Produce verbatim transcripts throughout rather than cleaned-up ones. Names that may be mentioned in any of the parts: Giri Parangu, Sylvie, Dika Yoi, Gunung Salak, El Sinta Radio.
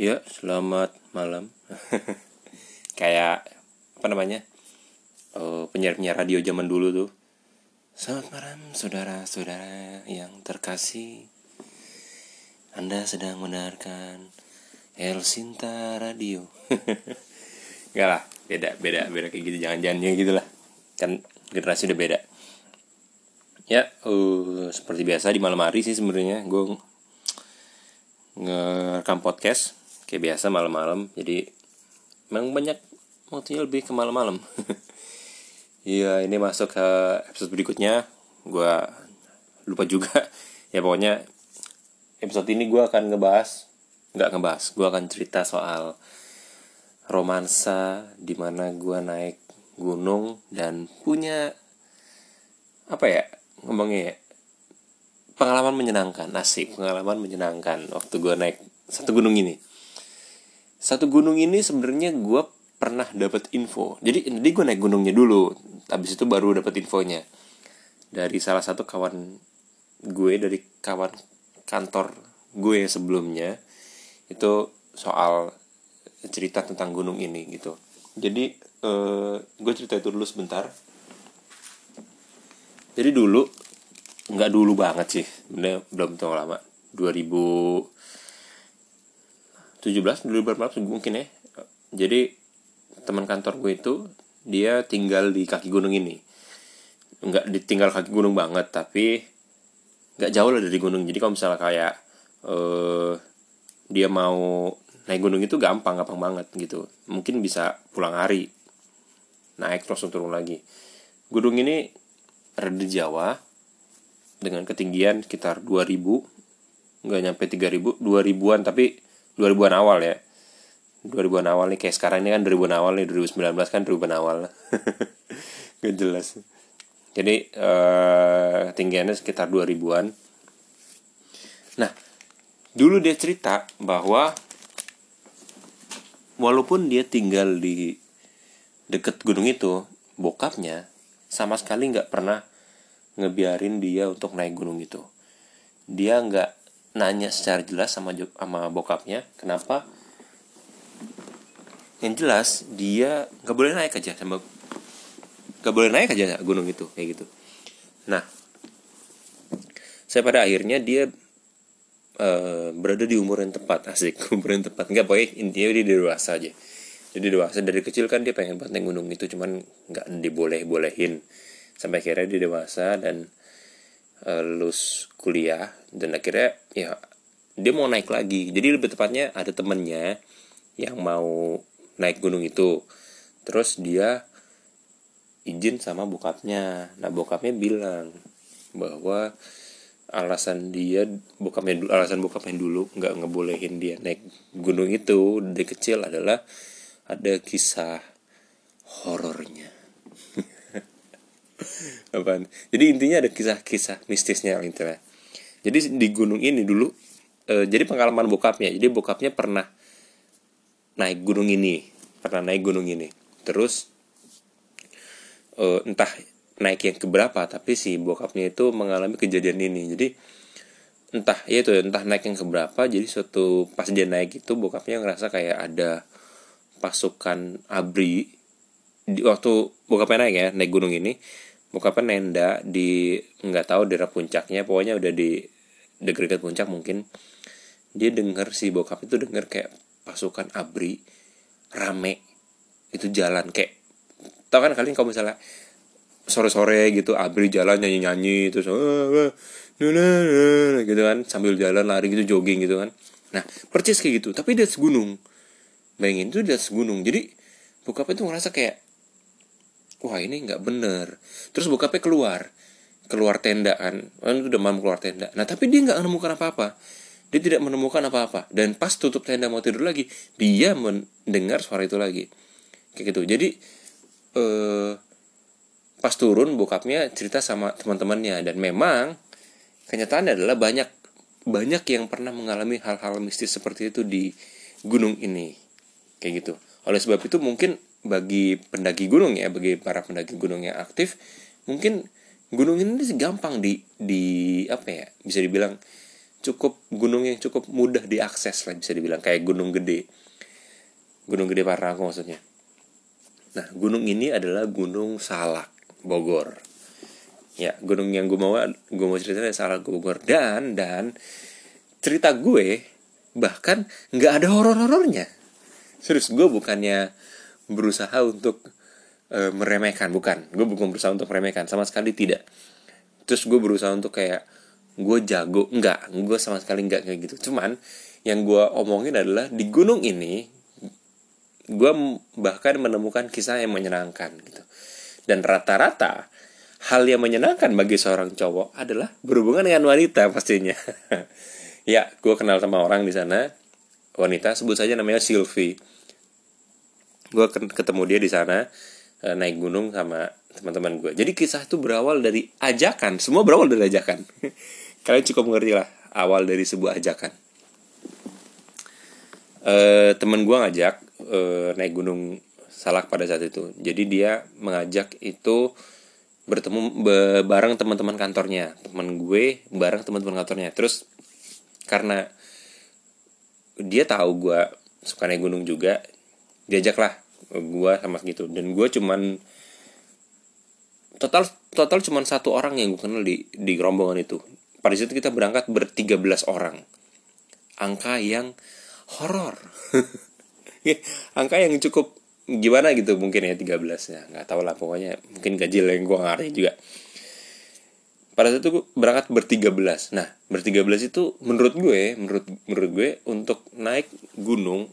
Ya, selamat malam. Kayak apa namanya? Uh, penyiar-penyiar radio zaman dulu tuh. Selamat malam saudara-saudara yang terkasih. Anda sedang mendengarkan El Sinta Radio. Enggak lah, beda, beda, beda kayak gitu. Jangan-jangan ya gitulah. Kan generasi udah beda. Ya, uh, seperti biasa di malam hari sih sebenarnya gue ngerekam podcast. Kayak biasa malam-malam, jadi memang banyak waktunya lebih ke malam-malam. Iya, ini masuk ke episode berikutnya. Gua lupa juga. Ya pokoknya episode ini gua akan ngebahas, nggak ngebahas. Gua akan cerita soal romansa di mana gua naik gunung dan punya apa ya ngomongnya ya? Pengalaman menyenangkan, asik. Pengalaman menyenangkan waktu gua naik satu gunung ini. Satu gunung ini sebenarnya gue pernah dapat info. Jadi jadi gue naik gunungnya dulu, habis itu baru dapat infonya dari salah satu kawan gue, dari kawan kantor gue sebelumnya, itu soal cerita tentang gunung ini gitu. Jadi eh, gue cerita itu dulu sebentar. Jadi dulu, nggak dulu banget sih, belum terlalu lama, dua ribu tujuh belas, dua ribu delapan belas mungkin ya. Jadi teman kantor gue itu dia tinggal di kaki gunung ini. Enggak ditinggal kaki gunung banget, tapi enggak jauh lah dari gunung. Jadi kalau misalnya kayak eh, dia mau naik gunung itu gampang, gampang banget gitu. Mungkin bisa pulang hari, naik terus turun lagi. Gunung ini rada Jawa dengan ketinggian sekitar dua ribu, enggak nyampe tiga ribu, dua ribuan tapi dua ribuan awal ya. dua ribuan awal nih, kayak sekarang ini kan dua ribuan awal nih, dua ribu sembilan belas kan dua ribuan awal. Gak jelas. Jadi uh, ketinggiannya sekitar dua ribuan. Nah, dulu dia cerita bahwa walaupun dia tinggal di deket gunung itu, bokapnya sama sekali gak pernah ngebiarin dia untuk naik gunung itu. Dia gak nanya secara jelas sama sama bokapnya kenapa. Yang jelas dia nggak boleh naik aja sama nggak boleh naik aja gunung itu kayak gitu. Nah, saya pada akhirnya dia e, berada di umur yang tepat, asik umur yang tepat nggak pokoknya intinya dia dewasa aja. Jadi dewasa dari kecil kan dia pengen banget naik gunung itu, cuman nggak diboleh-bolehin sampai akhirnya dia dewasa dan lulus kuliah, dan akhirnya ya dia mau naik lagi. Jadi lebih tepatnya ada temennya yang mau naik gunung itu, terus dia izin sama bokapnya. Nah, bokapnya bilang bahwa alasan dia bokapnya alasan bokapnya dulu nggak ngebolehin dia naik gunung itu dari kecil adalah ada kisah horornya. Apaan? Jadi intinya ada kisah-kisah mistisnya intinya. Jadi di gunung ini dulu e, jadi pengalaman bokapnya. Jadi bokapnya pernah naik gunung ini, pernah naik gunung ini. Terus e, entah naik yang keberapa, tapi si bokapnya itu mengalami kejadian ini. Jadi entah ya itu entah naik yang keberapa. Jadi suatu pas dia naik itu bokapnya ngerasa kayak ada pasukan ABRI di waktu bokapnya naik ya naik gunung ini. Bokapnya nenda di nggak tahu daerah puncaknya, pokoknya udah di dekat-dekat puncak mungkin. Dia dengar si bokap itu dengar kayak pasukan ABRI rame itu jalan, kayak tau kan kalian kalau misalnya sore-sore gitu ABRI jalan nyanyi-nyanyi terus gitu kan, sambil jalan lari gitu, jogging gitu kan. Nah, percis kayak gitu, tapi di atas gunung. Bayangin itu di atas gunung. Jadi bokapnya tuh ngerasa kayak wah ini nggak bener. Terus bokapnya keluar keluar tenda kan, kan udah malam keluar tenda. Nah, tapi dia nggak menemukan apa-apa. Dia tidak menemukan apa-apa. Dan pas tutup tenda mau tidur lagi, dia mendengar suara itu lagi kayak gitu. Jadi eh, pas turun bokapnya cerita sama teman-temannya, dan memang kenyataannya adalah banyak banyak yang pernah mengalami hal-hal mistis seperti itu di gunung ini kayak gitu. Oleh sebab itu mungkin bagi pendaki gunung ya, bagi para pendaki gunung yang aktif, mungkin gunung ini gampang di di apa ya, bisa dibilang cukup gunung yang cukup mudah diakses lah, bisa dibilang kayak Gunung Gede. Gunung Gede Parangu maksudnya. Nah, gunung ini adalah Gunung Salak Bogor. Ya, gunung yang gue mau gue mau ceritain Salak Bogor, dan dan cerita gue bahkan enggak ada horor-horornya. Serius, gue bukannya berusaha untuk e, meremehkan, bukan. Gue bukan berusaha untuk meremehkan, sama sekali tidak. Terus gue berusaha untuk kayak gue jago, enggak, gue sama sekali enggak kayak gitu. Cuman yang gue omongin adalah di gunung ini gue bahkan menemukan kisah yang menyenangkan gitu. Dan rata-rata hal yang menyenangkan bagi seorang cowok adalah berhubungan dengan wanita pastinya. Ya, gue kenal sama orang di sana, wanita, sebut saja namanya Sylvie. Gue ketemu dia di sana naik gunung sama teman-teman gue. Jadi kisah itu berawal dari ajakan, semua berawal dari ajakan. Kalian cukup mengerti lah, awal dari sebuah ajakan. E, teman gue ngajak e, naik Gunung Salak pada saat itu. Jadi dia mengajak itu bertemu be- bareng teman-teman kantornya, teman gue bareng teman-teman kantornya. Terus karena dia tahu gue suka naik gunung juga, diajaklah gue sama gitu. Dan gue cuman total total cuman satu orang yang gue kenal di di rombongan itu. Pada saat kita berangkat bertiga belas orang, angka yang horor, angka yang cukup gimana gitu mungkin ya, tiga belas ya, nggak tahu lah pokoknya, mungkin gaji yang gue ngarep juga. Pada saat itu berangkat bertiga belas. Nah, bertiga belas itu menurut gue menurut menurut gue untuk naik gunung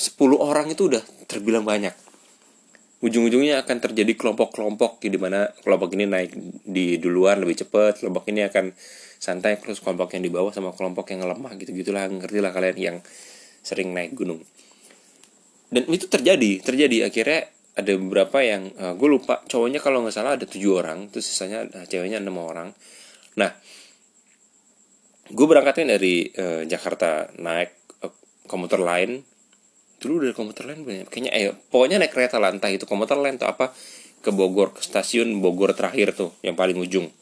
sepuluh orang itu udah terbilang banyak. Ujung-ujungnya akan terjadi kelompok-kelompok di mana kelompok ini naik di duluan lebih cepat, kelompok ini akan santai, terus kelompok yang di bawah sama kelompok yang lemah gitu-gitulah, ngerti lah kalian yang sering naik gunung. Dan itu terjadi, terjadi akhirnya ada beberapa yang uh, gue lupa, cowoknya kalau nggak salah ada tujuh orang, terus sisanya nah, ceweknya enam orang. Nah, gue berangkatnya dari uh, Jakarta naik uh, komuter lain. Dulu dari komuter lain banyak, kayaknya eh pokoknya naik kereta lantai itu, komuter lain atau apa, ke Bogor, ke stasiun Bogor terakhir tuh yang paling ujung.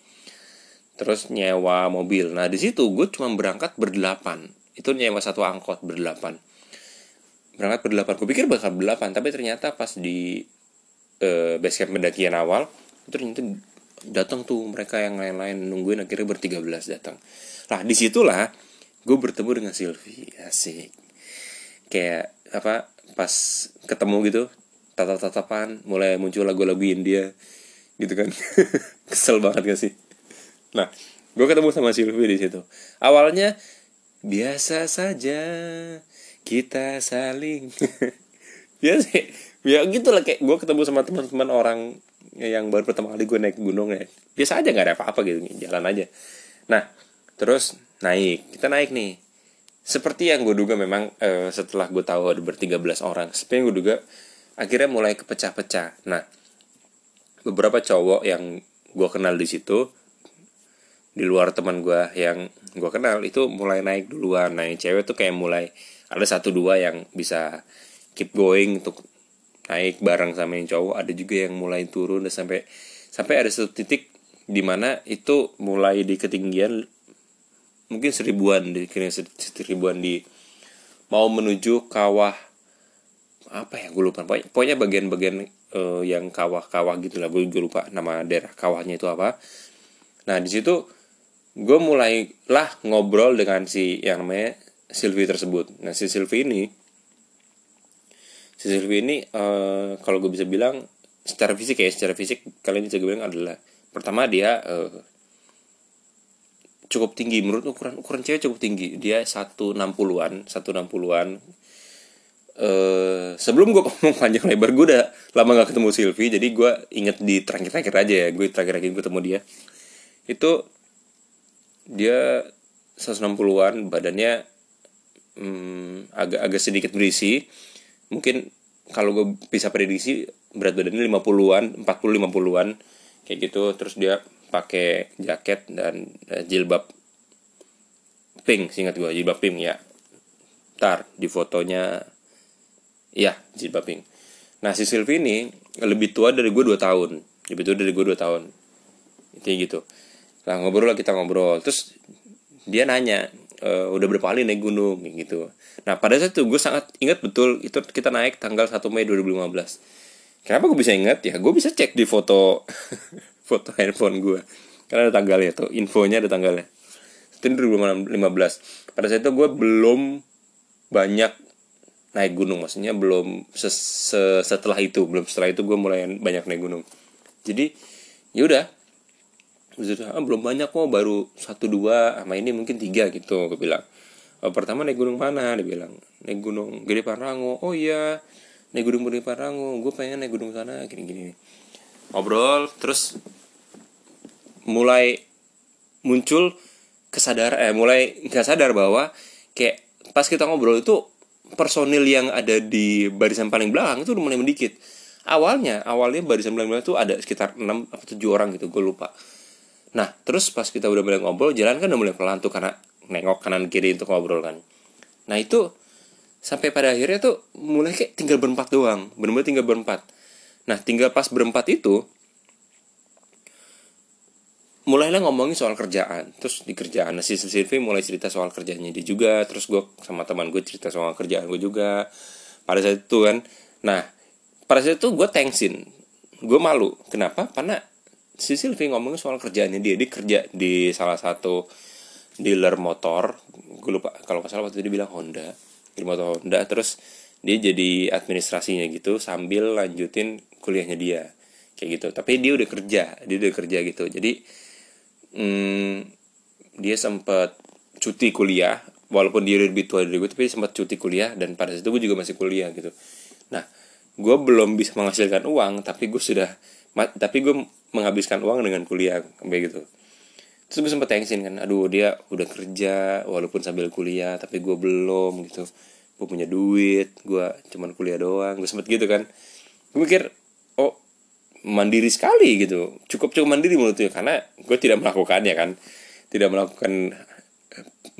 Terus nyewa mobil. Nah, di situ gue cuma berangkat berdelapan. Itu nyewa satu angkot berdelapan. Berangkat berdelapan, gue pikir bakal berdelapan, tapi ternyata pas di e, base camp pendakian awal, ternyata datang tuh mereka yang lain-lain nungguin, akhirnya bertiga belas datang. Nah, disitulah gue bertemu dengan Sylvie, asik. Kayak apa, pas ketemu gitu, tatap-tatapan, mulai muncul lagu-lagu India, gitu kan, kesel banget gak sih? Nah, gue ketemu sama Sylvie di situ. Awalnya biasa saja. Kita saling ya sih, ya gitu lah, kayak gue ketemu sama teman-teman orang yang baru pertama kali gue naik gunung ya. Biasa aja, gak ada apa-apa gitu, jalan aja. Nah, terus naik, kita naik nih. Seperti yang gue duga memang eh, setelah gue tahu ada bertiga belas orang, seperti yang gue duga, akhirnya mulai kepecah-pecah. Nah, beberapa cowok yang gue kenal di situ, di luar teman gue yang gue kenal, itu mulai naik duluan. Nah, yang cewek tuh kayak mulai ada satu dua yang bisa keep going untuk naik bareng sama yang cowok. Ada juga yang mulai turun dan sampai sampai ada satu titik di mana itu mulai di ketinggian mungkin seribuan, di seribuan di mau menuju kawah apa ya, gue lupa. Pokoknya bagian-bagian uh, yang kawah-kawah gitulah, gue gue lupa nama daerah kawahnya itu apa. Nah, di situ gue mulailah ngobrol dengan si yang namanya Sylvie tersebut. Nah, si Sylvie ini Si Sylvie ini uh, kalau gue bisa bilang Secara fisik ya Secara fisik kalian bisa gue bilang adalah, pertama dia uh, cukup tinggi. Menurut ukuran ukuran cewek cukup tinggi. Dia seratus enam puluhan, seratus enam puluhan. uh, Sebelum gue ngomong panjang lebar, gue udah lama gak ketemu Sylvie, jadi gue inget di terakhir-terakhir aja ya. Gue terakhir-terakhir gue ketemu dia, itu dia seratus enam puluhan. Badannya Hmm, agak-agak sedikit berisi. Mungkin kalau gue bisa prediksi berat badannya lima puluhan, empat puluh lima puluhan kayak gitu. Terus dia pakai jaket dan jilbab pink, seingat gue jilbab pink ya. Ntar di fotonya ya jilbab pink. Nah, si Sylvie ini lebih tua dari gue dua tahun. Lebih tua dari gue dua tahun. Kayak gitu. Nah, ngobrol lah kita ngobrol. Terus dia nanya, e, udah berapa kali naik gunung gitu. Nah pada saat itu gue sangat ingat betul, itu kita naik tanggal satu Mei dua ribu lima belas. Kenapa gue bisa ingat? Ya gue bisa cek di foto foto handphone gue, karena ada tanggalnya tuh, infonya ada tanggalnya. Itu dua ribu lima belas. Pada saat itu gue belum banyak naik gunung, maksudnya belum setelah itu, belum setelah itu gue mulai banyak naik gunung. Jadi ya udah, ah, belum banyak kok, baru satu dua, sama ini mungkin tiga gitu, gue bilang. Oh, pertama naik gunung mana? Dia bilang naik gunung Giri Parangu. Oh iya, naik gunung Giri Parangu. Gue pengen naik gunung sana, gini-gini. Ngobrol, terus mulai muncul kesadaran, eh mulai nggak sadar bahwa kayak pas kita ngobrol itu personil yang ada di barisan paling belakang itu udah mulai mendikit. Awalnya, awalnya barisan paling belakang itu ada sekitar enam atau tujuh orang gitu, gue lupa. Nah, terus pas kita udah mulai ngobrol, jalan kan udah mulai pelan tuh, karena nengok kanan kiri untuk ngobrol kan. Nah itu, sampai pada akhirnya tuh mulai kayak tinggal berempat doang, bener-bener tinggal berempat. Nah, tinggal pas berempat itu mulailah ngomongin soal kerjaan. Terus di kerjaan, nah, si Sylvie mulai cerita soal kerjanya dia juga. Terus gue sama teman gue cerita soal kerjaan gue juga pada saat itu kan. Nah, pada saat itu gue tensin, gue malu. Kenapa? Karena si Sylvie ngomongin soal kerjaannya dia, dia kerja di salah satu dealer motor, gue lupa kalau nggak salah waktu itu dia bilang Honda, dealer motor Honda. Terus dia jadi administrasinya gitu sambil lanjutin kuliahnya dia kayak gitu. Tapi dia udah kerja, dia udah kerja gitu. Jadi hmm, dia sempat cuti kuliah, walaupun dia lebih tua dari gue, tapi sempat cuti kuliah, dan pada saat itu gue juga masih kuliah gitu. Nah, gue belum bisa menghasilkan uang, tapi gue sudah, tapi gue menghabiskan uang dengan kuliah kayak gitu. Terus gue sempet tensin kan, aduh dia udah kerja walaupun sambil kuliah, tapi gue belum gitu. Gue punya duit, gue cuman kuliah doang, gue sempet gitu kan. Gue mikir, oh mandiri sekali gitu, cukup-cukup mandiri menurutnya, karena gue tidak melakukannya kan, tidak melakukan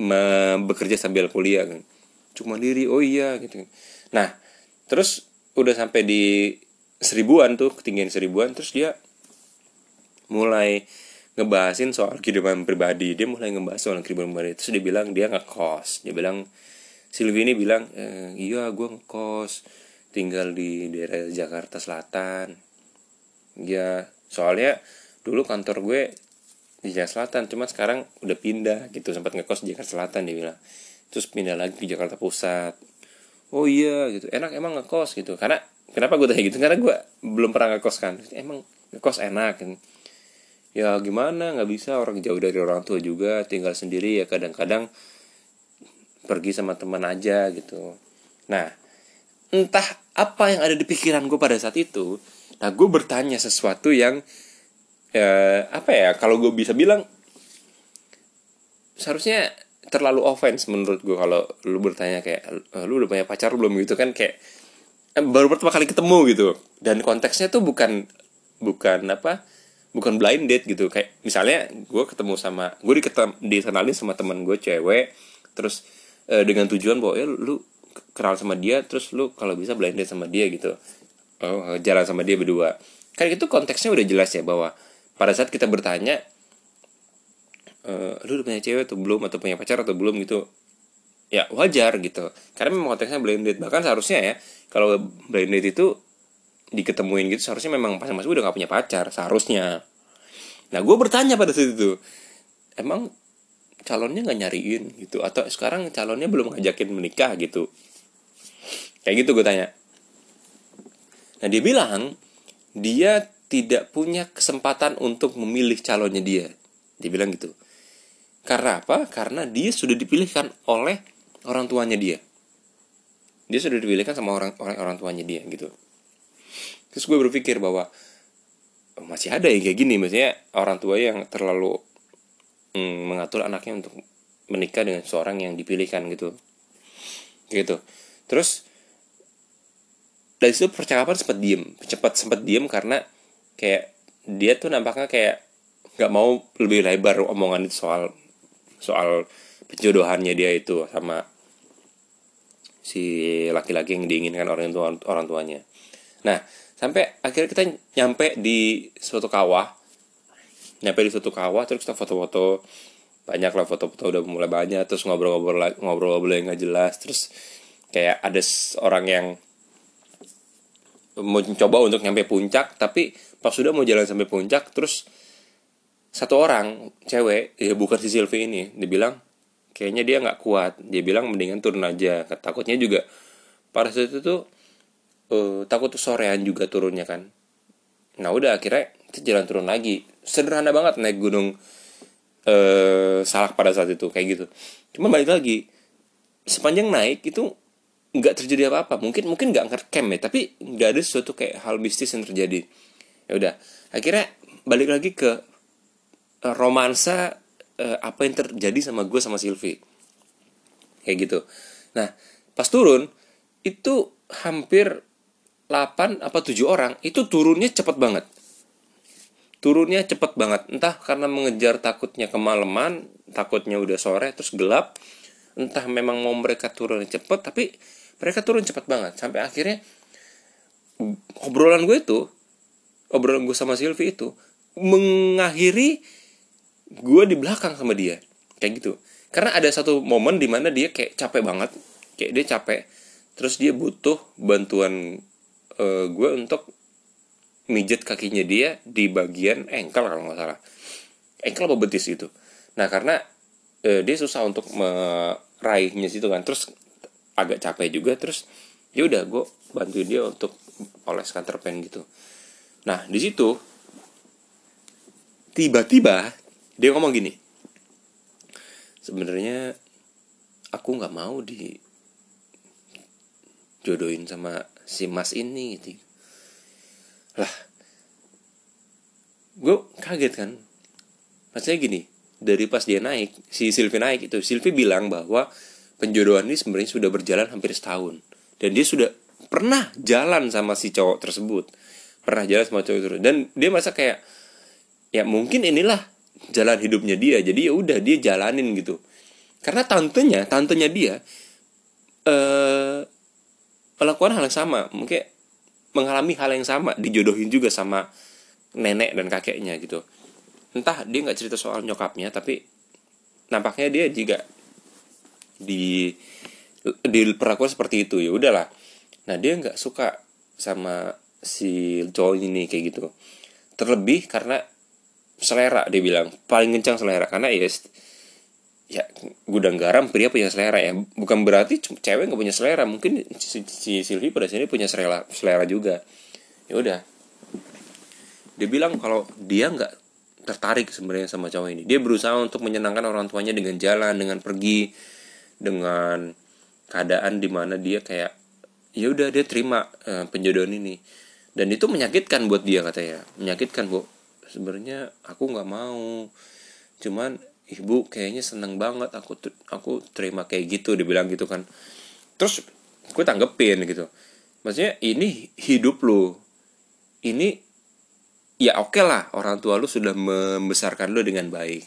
me- bekerja sambil kuliah kan, cukup mandiri, oh iya gitu. Nah, terus udah sampai di seribuan tuh, ketinggian seribuan, terus dia mulai ngebahasin soal kehidupan pribadi. Dia mulai ngebahas soal kehidupan pribadi. Terus dia bilang dia ngekos. Dia bilang, Sylvie ini bilang, e, iya gue ngekos, tinggal di daerah Jakarta Selatan. Ya soalnya dulu kantor gue di Jakarta Selatan, cuman sekarang udah pindah gitu. Sempat ngekos di Jakarta Selatan dia bilang, terus pindah lagi ke Jakarta Pusat. Oh iya gitu, enak emang ngekos gitu. Karena kenapa gue tanya gitu? Karena gue belum pernah ngekos kan. Emang ngekos enak kan? Ya gimana, gak bisa, orang jauh dari orang tua juga, tinggal sendiri ya, kadang-kadang pergi sama teman aja gitu. Nah, entah apa yang ada di pikiran gue pada saat itu. Nah, gue bertanya sesuatu yang eh, apa ya, kalau gue bisa bilang seharusnya terlalu offense menurut gue. Kalau lu bertanya kayak, lu udah punya pacar belum gitu kan, kayak baru pertama kali ketemu gitu. Dan konteksnya tuh bukan Bukan apa bukan blind date gitu. Kayak misalnya gue ketemu sama, gue dikenalin sama teman gue cewek, terus e, dengan tujuan bahwa ya lu kenal sama dia, terus lu kalau bisa blind date sama dia gitu, oh, jalan sama dia berdua. Kan itu konteksnya udah jelas ya, bahwa pada saat kita bertanya e, lu udah punya cewek atau belum, atau punya pacar atau belum gitu, ya wajar gitu, karena memang konteksnya blind date. Bahkan seharusnya ya, kalau blind date itu diketemuin gitu, seharusnya memang pas-pas udah gak punya pacar, seharusnya. Nah, gue bertanya pada saat itu, emang calonnya gak nyariin gitu, atau sekarang calonnya belum ngajakin menikah gitu, kayak gitu gue tanya. Nah, dia bilang dia tidak punya kesempatan untuk memilih calonnya dia. Dia bilang gitu. Karena apa? Karena dia sudah dipilihkan oleh orang tuanya dia. Dia sudah dipilihkan sama orang, orang, orang tuanya dia gitu. Terus gue berpikir bahwa oh, masih ada yang kayak gini, maksudnya orang tua yang terlalu mm, mengatur anaknya untuk menikah dengan seorang yang dipilihkan gitu, gitu. Terus dari situ percakapan sempat diem, cepat sempat diem karena kayak dia tuh nampaknya kayak nggak mau lebih lebar omongan itu soal soal penjodohannya dia itu sama si laki-laki yang diinginkan orang tua orang tuanya. Nah, sampai akhirnya kita nyampe di suatu kawah. Nyampe di suatu kawah, terus kita foto-foto banyak lah, foto-foto udah mulai banyak, terus ngobrol-ngobrol ngobrol-ngobrol yang nggak jelas, terus kayak ada orang yang mau coba untuk nyampe puncak, tapi pas sudah mau jalan sampai puncak, terus satu orang cewek, ya bukan si Sylvie ini, dibilang kayaknya dia nggak kuat, dia bilang mendingan turun aja, takutnya juga pada saat itu tuh uh, takut tuh sorean juga turunnya kan. Nah udah akhirnya kita jalan turun lagi, sederhana banget naik gunung Uh, Salak pada saat itu kayak gitu. Cuma balik lagi, sepanjang naik itu nggak terjadi apa-apa. Mungkin mungkin nggak ngerekam ya, tapi nggak ada sesuatu kayak hal mistis yang terjadi. Ya udah, akhirnya balik lagi ke uh, romansa uh, apa yang terjadi sama gue sama Sylvie kayak gitu. Nah pas turun itu hampir delapan apa tujuh orang, itu turunnya cepet banget. Turunnya cepet banget, entah karena mengejar takutnya kemalaman, takutnya udah sore terus gelap, entah memang mau mereka turun cepet, tapi mereka turun cepet banget. Sampai akhirnya obrolan gue itu, obrolan gue sama Sylvie itu mengakhiri gue di belakang sama dia, kayak gitu. Karena ada satu momen dimana dia kayak capek banget, kayak dia capek, terus dia butuh bantuan uh, gue untuk mijet kakinya dia di bagian engkel kalau nggak salah, engkel apa betis itu. Nah karena e, dia susah untuk meraihnya situ kan, terus agak capek juga, terus ya udah gue bantuin dia untuk oleskan terpen gitu. Nah di situ tiba-tiba dia ngomong gini, sebenarnya aku nggak mau dijodohin sama si mas ini gitu. Lah, gue kaget kan. Maksudnya gini, dari pas dia naik, si Sylvie naik itu, Sylvie bilang bahwa penjodohan ini sebenarnya sudah berjalan hampir setahun, dan dia sudah pernah jalan sama si cowok tersebut, pernah jalan sama cowok tersebut, dan dia merasa kayak, ya mungkin inilah jalan hidupnya dia, jadi ya udah dia jalanin gitu. Karena tantenya, tantenya dia eh, melakukan hal yang sama, mungkin mengalami hal yang sama, dijodohin juga sama nenek dan kakeknya gitu. Entah dia nggak cerita soal nyokapnya, tapi nampaknya dia juga di diperlakukan seperti itu, ya udahlah. Nah dia nggak suka sama si cowok ini kayak gitu. Terlebih karena selera, dia bilang paling kencang selera, karena ya ya gudang garam pria punya selera ya, bukan berarti cewek nggak punya selera, mungkin si, si Sylvie pada sini punya selera selera juga. Ya udah, dia bilang kalau dia nggak tertarik sebenarnya sama cowok ini, dia berusaha untuk menyenangkan orang tuanya dengan jalan, dengan pergi, dengan keadaan dimana dia kayak ya udah dia terima eh, penjodohan ini, dan itu menyakitkan buat dia katanya, menyakitkan bu, sebenarnya aku nggak mau, cuman ibu kayaknya seneng banget aku aku terima kayak gitu, dibilang gitu kan. Terus gue tanggepin gitu, maksudnya ini hidup lu, ini ya oke lah, orang tua lu sudah membesarkan lu dengan baik,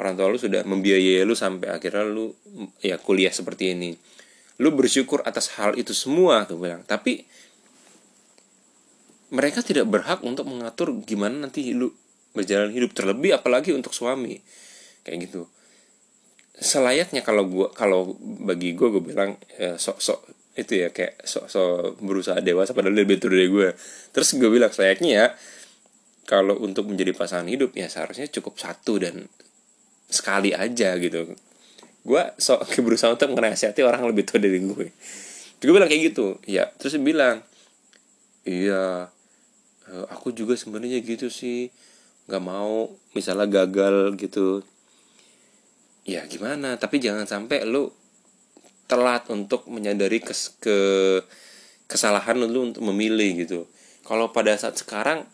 orang tua lu sudah membiayai lu sampai akhirnya lu ya kuliah seperti ini, lu bersyukur atas hal itu semua, gue bilang. Tapi mereka tidak berhak untuk mengatur gimana nanti lu berjalan hidup, terlebih apalagi untuk suami kayak gitu. Selayaknya kalau gua, kalau bagi gue gue bilang ya, sok-sok itu ya, kayak sok-sok berusaha dewasa padahal dia lebih tua dari gue. Terus gue bilang selayaknya ya, kalau untuk menjadi pasangan hidup ya seharusnya cukup satu dan sekali aja gitu. Gue sok berusaha untuk menasihati orang lebih tua dari gue. Terus gue bilang kayak gitu ya, terus dia bilang iya aku juga sebenarnya gitu sih, nggak mau misalnya gagal gitu. Ya gimana, tapi jangan sampai lu telat untuk menyadari kes, ke kesalahan lu untuk memilih gitu. Kalau pada saat sekarang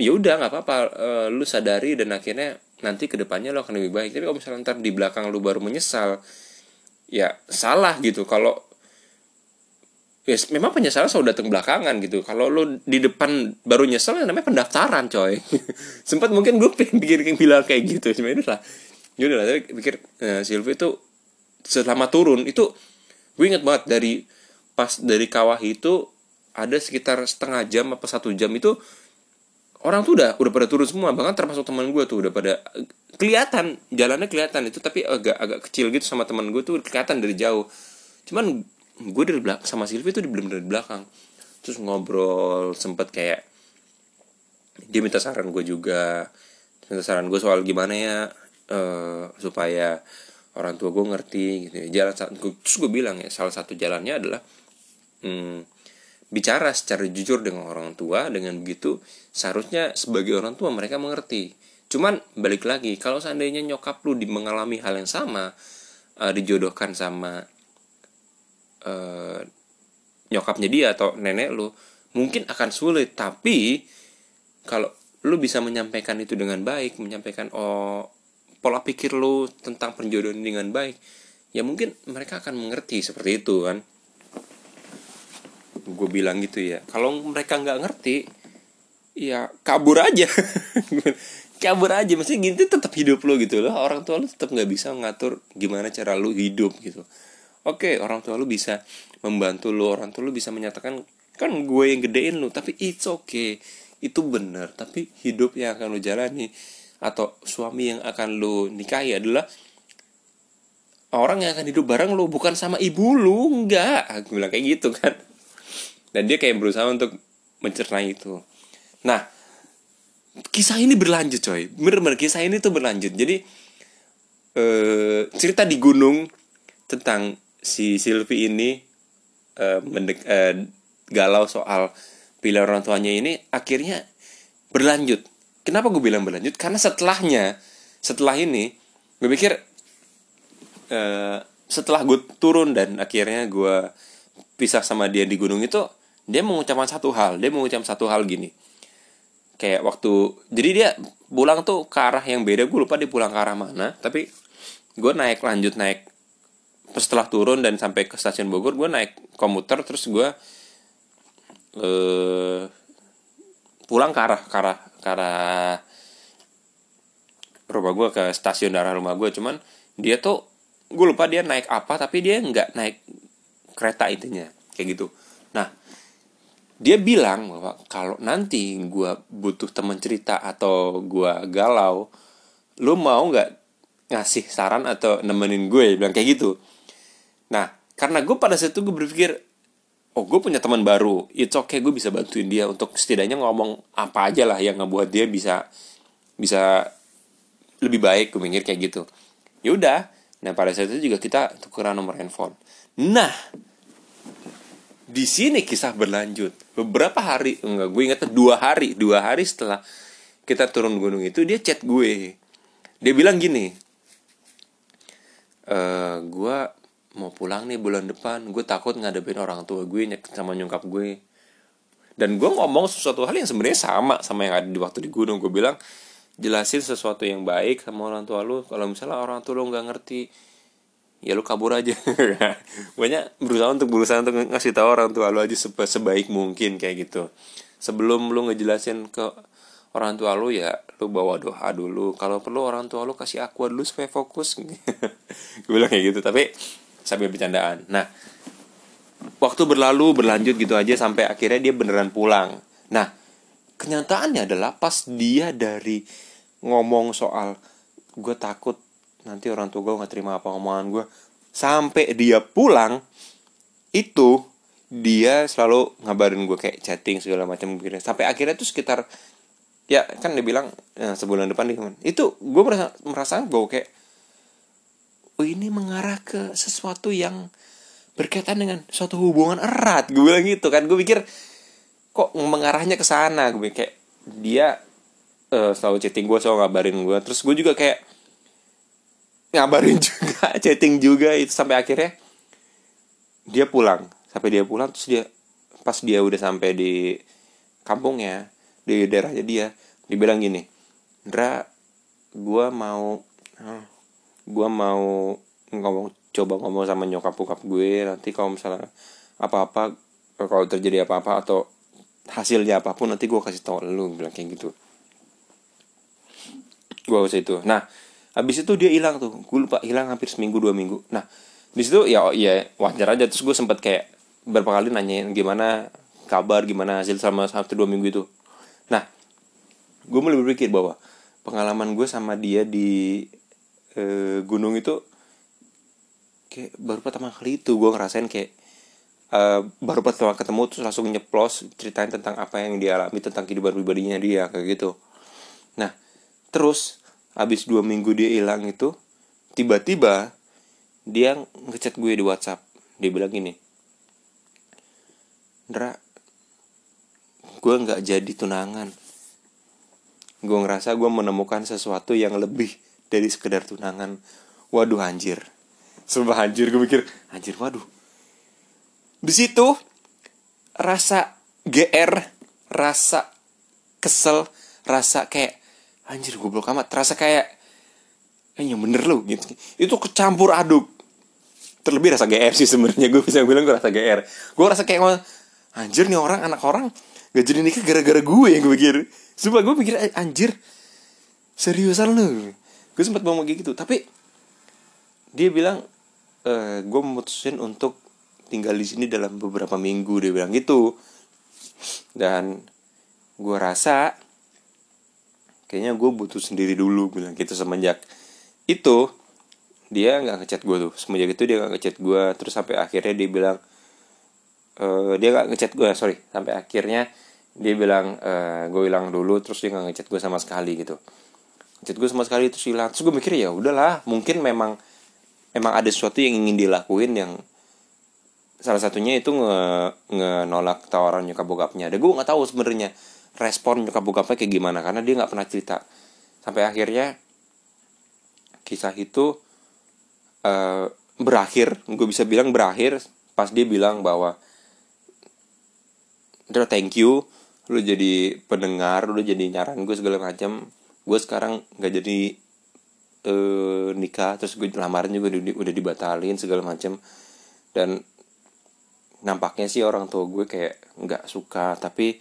ya udah enggak apa-apa, e, lu sadari dan akhirnya nanti kedepannya lu akan lebih baik. Tapi kalau misalnya ntar di belakang lu baru menyesal, ya salah gitu. Kalau ya memang penyesalan selalu datang belakangan gitu. Kalau lu di depan baru nyesel, namanya pendaftaran coy. Sempat mungkin gue pikir bilang kayak gitu, cuma itu lah. Jadi lah, tapi pikir eh, Sylvie itu selama turun itu gue inget banget, dari pas dari Kawah itu ada sekitar setengah jam apa satu jam itu orang tuh udah udah pada turun semua, bahkan termasuk teman gue tuh udah pada kelihatan jalannya, kelihatan itu, tapi agak agak kecil gitu sama teman gue tuh, kelihatan dari jauh. Cuman gue dari belakang sama Sylvie tuh bener-bener dari belakang, terus ngobrol, sempet kayak dia minta saran gue juga, minta saran gue soal gimana ya uh, supaya orang tua gue ngerti gitu ya. Jalan terus gue bilang ya, salah satu jalannya adalah hmm, bicara secara jujur dengan orang tua. Dengan begitu seharusnya sebagai orang tua mereka mengerti. Cuman balik lagi, kalau seandainya nyokap lu mengalami hal yang sama, uh, dijodohkan sama uh, nyokapnya dia atau nenek lu, mungkin akan sulit. Tapi kalau lu bisa menyampaikan itu dengan baik, menyampaikan oh, pola pikir lu tentang perjodohan dengan baik, ya mungkin mereka akan mengerti seperti itu kan. Gue bilang gitu ya, kalau mereka nggak ngerti ya kabur aja. Kabur aja, maksudnya gitu, tetap hidup lo gitu loh. Orang tua lo tetap nggak bisa ngatur gimana cara lo hidup gitu. Oke, orang tua lo bisa membantu lo, orang tua lo bisa menyatakan kan gue yang gedein lo, tapi it's okay, itu benar. Tapi hidup yang akan lo jalani atau suami yang akan lo nikahi adalah orang yang akan hidup bareng lo, bukan sama ibu lo. Enggak, aku bilang kayak gitu kan. Dan dia kayak berusaha untuk mencerna itu. Nah, kisah ini berlanjut coy. Bener-bener kisah ini tuh berlanjut. Jadi eh, cerita di gunung tentang si Sylvie ini eh, mendek, eh, galau soal pilihan orang tuanya ini akhirnya berlanjut. Kenapa gue bilang berlanjut? Karena setelahnya, setelah ini gue pikir eh, setelah gue turun dan akhirnya gue pisah sama dia di gunung itu, dia mengucapkan satu hal, dia mengucapkan satu hal gini. Kayak waktu, jadi dia pulang tuh ke arah yang beda, gue lupa dia pulang ke arah mana, tapi gue naik lanjut naik, setelah turun dan sampai ke stasiun Bogor, gue naik komuter, terus gue eh, pulang ke arah, ke arah, ke arah rumah gue, ke stasiun daerah rumah gue, cuman dia tuh, gue lupa dia naik apa, tapi dia nggak naik kereta intinya, kayak gitu. Nah, dia bilang bahwa kalau nanti gue butuh teman cerita atau gue galau, lo mau gak ngasih saran atau nemenin gue? Dia bilang kayak gitu. Nah, karena gue pada saat itu gue berpikir, oh gue punya teman baru, it's okay, gue bisa bantuin dia untuk setidaknya ngomong apa aja lah yang ngebuat dia bisa bisa lebih baik, gue mikir kayak gitu. Yaudah, nah pada saat itu juga kita tukeran nomor handphone. Nah, di sini kisah berlanjut. Beberapa hari, enggak, gue ingatnya dua hari, dua hari setelah kita turun gunung itu dia chat gue. Dia bilang gini, e, gue mau pulang nih bulan depan, gue takut ngadepin orang tua gue sama nyokap gue. Dan gue ngomong sesuatu hal yang sebenarnya sama sama yang ada di waktu di gunung. Gue bilang jelasin sesuatu yang baik sama orang tua lu. Kalau misalnya orang tua lu nggak ngerti, ya lu kabur aja. Banyak berusaha untuk berusaha untuk ngasih tahu orang tua lu aja sebaik mungkin kayak gitu. Sebelum lu ngejelasin ke orang tua lu, ya lu bawa doa dulu. Kalau perlu orang tua lu kasih aqua dulu supaya fokus. Gue bilang kayak gitu, tapi sambil bercandaan. Nah, waktu berlalu berlanjut gitu aja sampai akhirnya dia beneran pulang. Nah, kenyataannya adalah pas dia dari ngomong soal gue takut nanti orang tua gue gak terima apa omongan gue, sampai dia pulang itu dia selalu ngabarin gue kayak chatting segala macam. Sampai akhirnya tuh sekitar, ya kan dia bilang ya, sebulan depan dia, itu gue merasa, merasa gue kayak oh, ini mengarah ke sesuatu yang berkaitan dengan suatu hubungan erat. Gue bilang gitu kan, gue pikir kok mengarahnya ke sana. Gue kayak dia uh, selalu chatting gue, selalu ngabarin gue. Terus gue juga kayak ngabarin juga, chatting juga itu. Sampai akhirnya dia pulang, sampai dia pulang terus dia pas dia udah sampai di kampungnya, di daerahnya dia, dia bilang gini, Ndra, gue mau gue mau ngomong, coba ngomong sama nyokap bokap gue nanti kalau misalnya apa-apa, kalau terjadi apa-apa atau hasilnya apapun nanti gue kasih tau lu, bilang kayak gitu. Gue usah itu. Nah, habis itu dia hilang tuh, gue lupa, hilang hampir seminggu dua minggu. Nah, di situ ya ya wajar aja. Terus gue sempat kayak berapa kali nanyain gimana kabar, gimana hasil selama satu dua minggu itu. Nah, gue mulai berpikir bahwa pengalaman gue sama dia di e, gunung itu kayak baru pertama kali itu gue ngerasain kayak e, baru pertama ketemu terus langsung nyeplos ceritain tentang apa yang dia alami, tentang kehidupan pribadinya dia kayak gitu. Nah terus abis dua minggu dia hilang itu, tiba-tiba dia ngechat gue di WhatsApp. Dia bilang gini, Ndra, gue gak jadi tunangan. Gue ngerasa gue menemukan sesuatu yang lebih dari sekedar tunangan. Waduh anjir. Sumpah anjir, gue mikir anjir waduh. Di situ rasa G R, rasa kesel, rasa kayak anjir goblok amat, rasa kayak yang bener lu gitu. Itu kecampur aduk. Terlebih rasa G R sih sebenarnya, gue bisa bilang gue rasa G R. Gue rasa kayak anjir nih orang, anak orang gak jadi nikah gara-gara gue, yang gue pikir. Sumpah gue pikir anjir, seriusan lu. Gue sempat ngomong kayak gitu, tapi dia bilang e, gue memutusin untuk tinggal di sini dalam beberapa minggu, dia bilang gitu. Dan gue rasa kayaknya gue butuh sendiri dulu, gue bilang gitu. Semenjak itu dia nggak ngechat gue tuh, semenjak itu dia nggak ngechat gue, terus sampai akhirnya dia bilang uh, dia nggak ngechat gue, sorry, sampai akhirnya dia bilang uh, gue hilang dulu, terus dia nggak ngechat gue sama sekali gitu, ngechat gue sama sekali terus hilang. Terus gue mikir ya udahlah, mungkin memang emang ada sesuatu yang ingin dilakuin, yang salah satunya itu nge nolak tawaran nyokap bokapnya. Dan gue nggak tahu sebenarnya respon nyokap bokapnya kayak gimana, karena dia nggak pernah cerita. Sampai akhirnya kisah itu Uh, berakhir, gue bisa bilang berakhir pas dia bilang bahwa Ndra thank you, lu jadi pendengar, lu jadi nyaran gue segala macam. Gue sekarang nggak jadi uh, nikah, terus gue lamaran juga udah, udah dibatalin segala macam. Dan nampaknya sih orang tua gue kayak nggak suka, tapi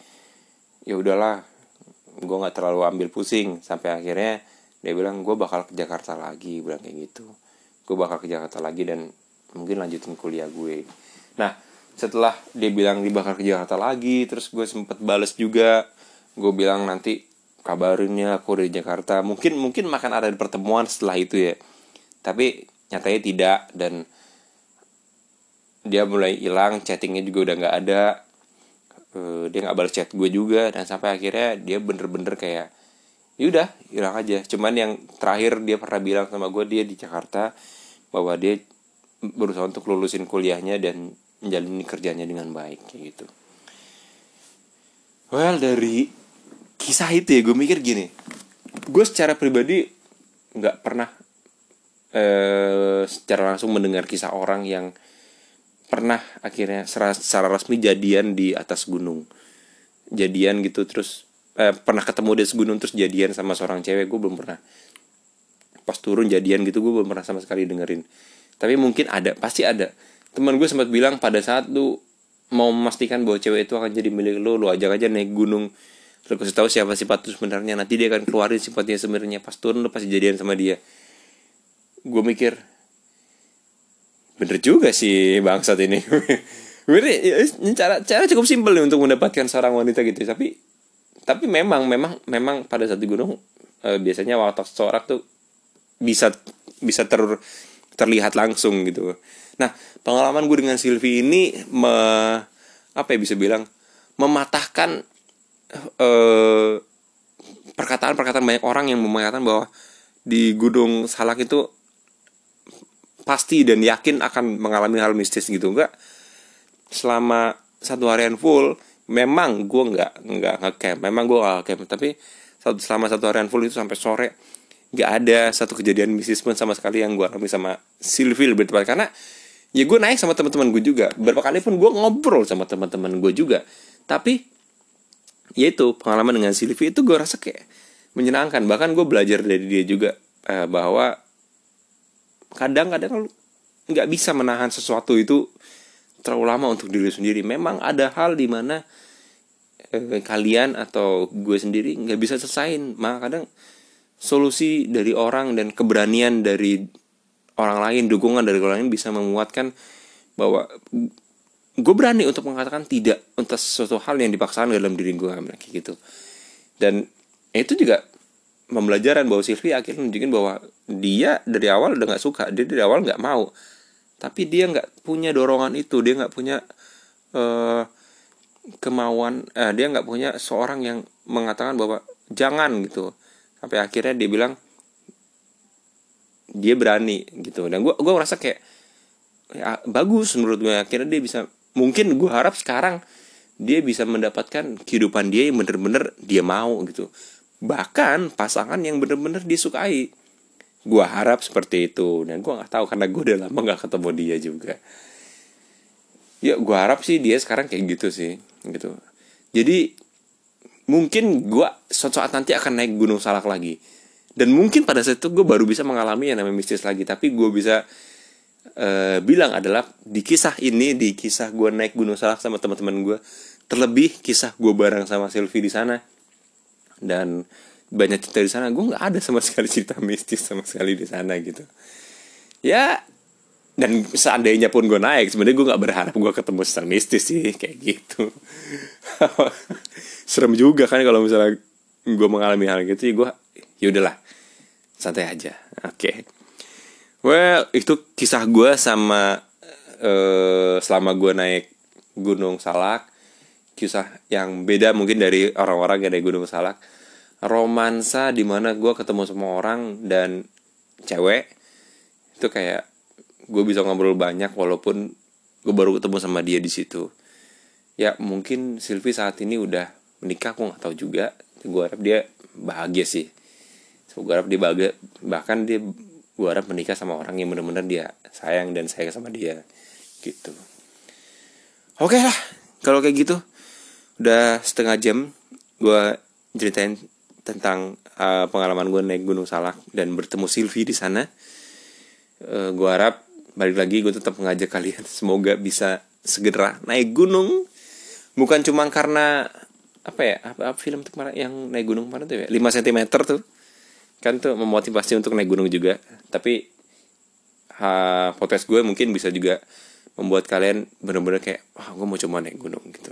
ya udahlah, gue nggak terlalu ambil pusing. Sampai akhirnya dia bilang gue bakal ke Jakarta lagi, bilang kayak gitu. Gue bakal ke Jakarta lagi dan mungkin lanjutin kuliah gue. Nah, setelah dia bilang dia bakal ke Jakarta lagi, terus gue sempet bales juga. Gue bilang nanti kabarin ya aku dari Jakarta. Mungkin mungkin makan ada pertemuan setelah itu ya. Tapi nyatanya tidak, dan dia mulai hilang, chattingnya juga udah nggak ada. E, dia nggak balas chat gue juga, dan sampai akhirnya dia bener-bener kayak yaudah hilang aja. Cuman yang terakhir dia pernah bilang sama gue dia di Jakarta, bahwa dia berusaha untuk lulusin kuliahnya dan menjalani kerjanya dengan baik kayak gitu. Well, dari kisah itu ya gue mikir gini, gue secara pribadi nggak pernah eh, secara langsung mendengar kisah orang yang pernah akhirnya secara, secara resmi jadian di atas gunung, jadian gitu terus eh, pernah ketemu di gunung terus jadian sama seorang cewek. Gue belum pernah. Pas turun jadian gitu gue belum pernah sama sekali dengerin. Tapi mungkin ada, pasti ada. Teman gue sempat bilang pada saat lu mau memastikan bahwa cewek itu akan jadi milik lu, lu ajak aja naik gunung, lu kasih tahu siapa sifat lu sebenarnya, nanti dia akan keluarin sifatnya sebenarnya. Pas turun lu pasti jadian sama dia. Gue mikir bener juga sih bangsat ini. Ini cara, cara cukup simpel nih untuk mendapatkan seorang wanita gitu. Tapi Tapi memang Memang memang pada saat di gunung e, biasanya watak seorang tuh bisa bisa ter, terlihat langsung gitu. Nah, pengalaman gue dengan Sylvie ini me, apa ya bisa bilang mematahkan eh, perkataan-perkataan banyak orang yang mengatakan bahwa di Gunung Salak itu pasti dan yakin akan mengalami hal mistis gitu. Enggak, selama satu harian full memang gue nggak nggak ngecamp, memang gue nggak ngecamp, tapi selama satu harian full itu sampai sore nggak ada satu kejadian mistis pun sama sekali yang gue alami sama Sylvie. Lebih tepat karena ya gue naik sama teman-teman gue juga, beberapa kali pun gue ngobrol sama teman-teman gue juga. Tapi ya itu, pengalaman dengan Sylvie itu gue rasa kayak menyenangkan. Bahkan gue belajar dari dia juga eh, bahwa kadang-kadang lu nggak bisa menahan sesuatu itu terlalu lama untuk diri sendiri. Memang ada hal di mana eh, kalian atau gue sendiri nggak bisa selesain. Maka kadang solusi dari orang dan keberanian dari orang lain, dukungan dari orang lain bisa menguatkan bahwa gue berani untuk mengatakan tidak atas suatu hal yang dipaksakan dalam diri gue kayak gitu. Dan itu juga pembelajaran bahwa Sylvie akhirnya nunjukin bahwa dia dari awal udah nggak suka, dia dari awal nggak mau, tapi dia nggak punya dorongan itu, dia nggak punya uh, kemauan, uh, dia nggak punya seorang yang mengatakan bahwa jangan gitu, sampai akhirnya dia bilang dia berani gitu. Dan gue gue ngerasa kayak ya, bagus menurut gue, akhirnya dia bisa, mungkin gue harap sekarang dia bisa mendapatkan kehidupan dia yang bener-bener dia mau gitu, bahkan pasangan yang bener-bener dia sukai. Gue harap seperti itu, dan gue nggak tahu karena gue udah lama nggak ketemu dia juga. Ya gue harap sih dia sekarang kayak gitu sih gitu. Jadi mungkin gue suatu saat nanti akan naik Gunung Salak lagi, dan mungkin pada saat itu gue baru bisa mengalami yang namanya mistis lagi. Tapi gue bisa uh, bilang adalah di kisah ini, di kisah gue naik Gunung Salak sama teman-teman gue, terlebih kisah gue bareng sama Sylvie di sana, dan banyak cerita di sana. Gue nggak ada sama sekali cerita mistis sama sekali di sana gitu ya. Dan seandainya pun gue naik, sebenarnya gue nggak berharap gue ketemu secara mistis sih kayak gitu. Serem juga kan kalau misalnya gue mengalami hal gitu. Gue yaudahlah, santai aja. Oke, okay. Well, itu kisah gue sama uh, selama gue naik Gunung Salak. Kisah yang beda mungkin dari orang-orang yang naik Gunung Salak. Romansa dimana gue ketemu semua orang dan cewek, itu kayak gue bisa ngobrol banyak walaupun gue baru ketemu sama dia di situ. Ya mungkin Sylvie saat ini udah menikah, gue nggak tahu juga. Gue harap dia bahagia sih. So, gue harap dia bahagia, bahkan dia gue harap menikah sama orang yang benar-benar dia sayang dan sayang sama dia gitu. Oke lah, kalau kayak gitu udah setengah jam gue ceritain tentang uh, pengalaman gue naik Gunung Salak dan bertemu Sylvie di sana. Uh, gue harap balik lagi, gue tetap mengajak kalian semoga bisa segera naik gunung. Bukan cuma karena apa ya, apa, apa film tuh yang naik gunung kemarin tuh ya, lima sentimeter tuh kan, tuh memotivasi untuk naik gunung juga. Tapi uh, podcast gue mungkin bisa juga membuat kalian benar-benar kayak wah, gue mau coba naik gunung gitu.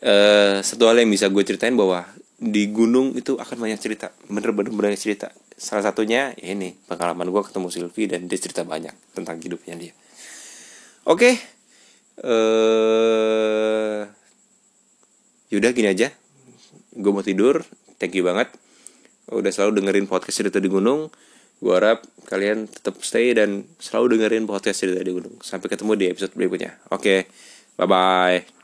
Uh, satu hal yang bisa gue ceritain bahwa di gunung itu akan banyak cerita, bener-bener banyak cerita. Salah satunya ya ini, pengalaman gue ketemu Sylvie dan dia cerita banyak tentang hidupnya dia. Oke, okay. uh, Yaudah gini aja, gue mau tidur. Thank you banget udah selalu dengerin podcast cerita di gunung. Gue harap kalian tetap stay dan selalu dengerin podcast cerita di gunung. Sampai ketemu di episode berikutnya. Oke, okay. Bye-bye.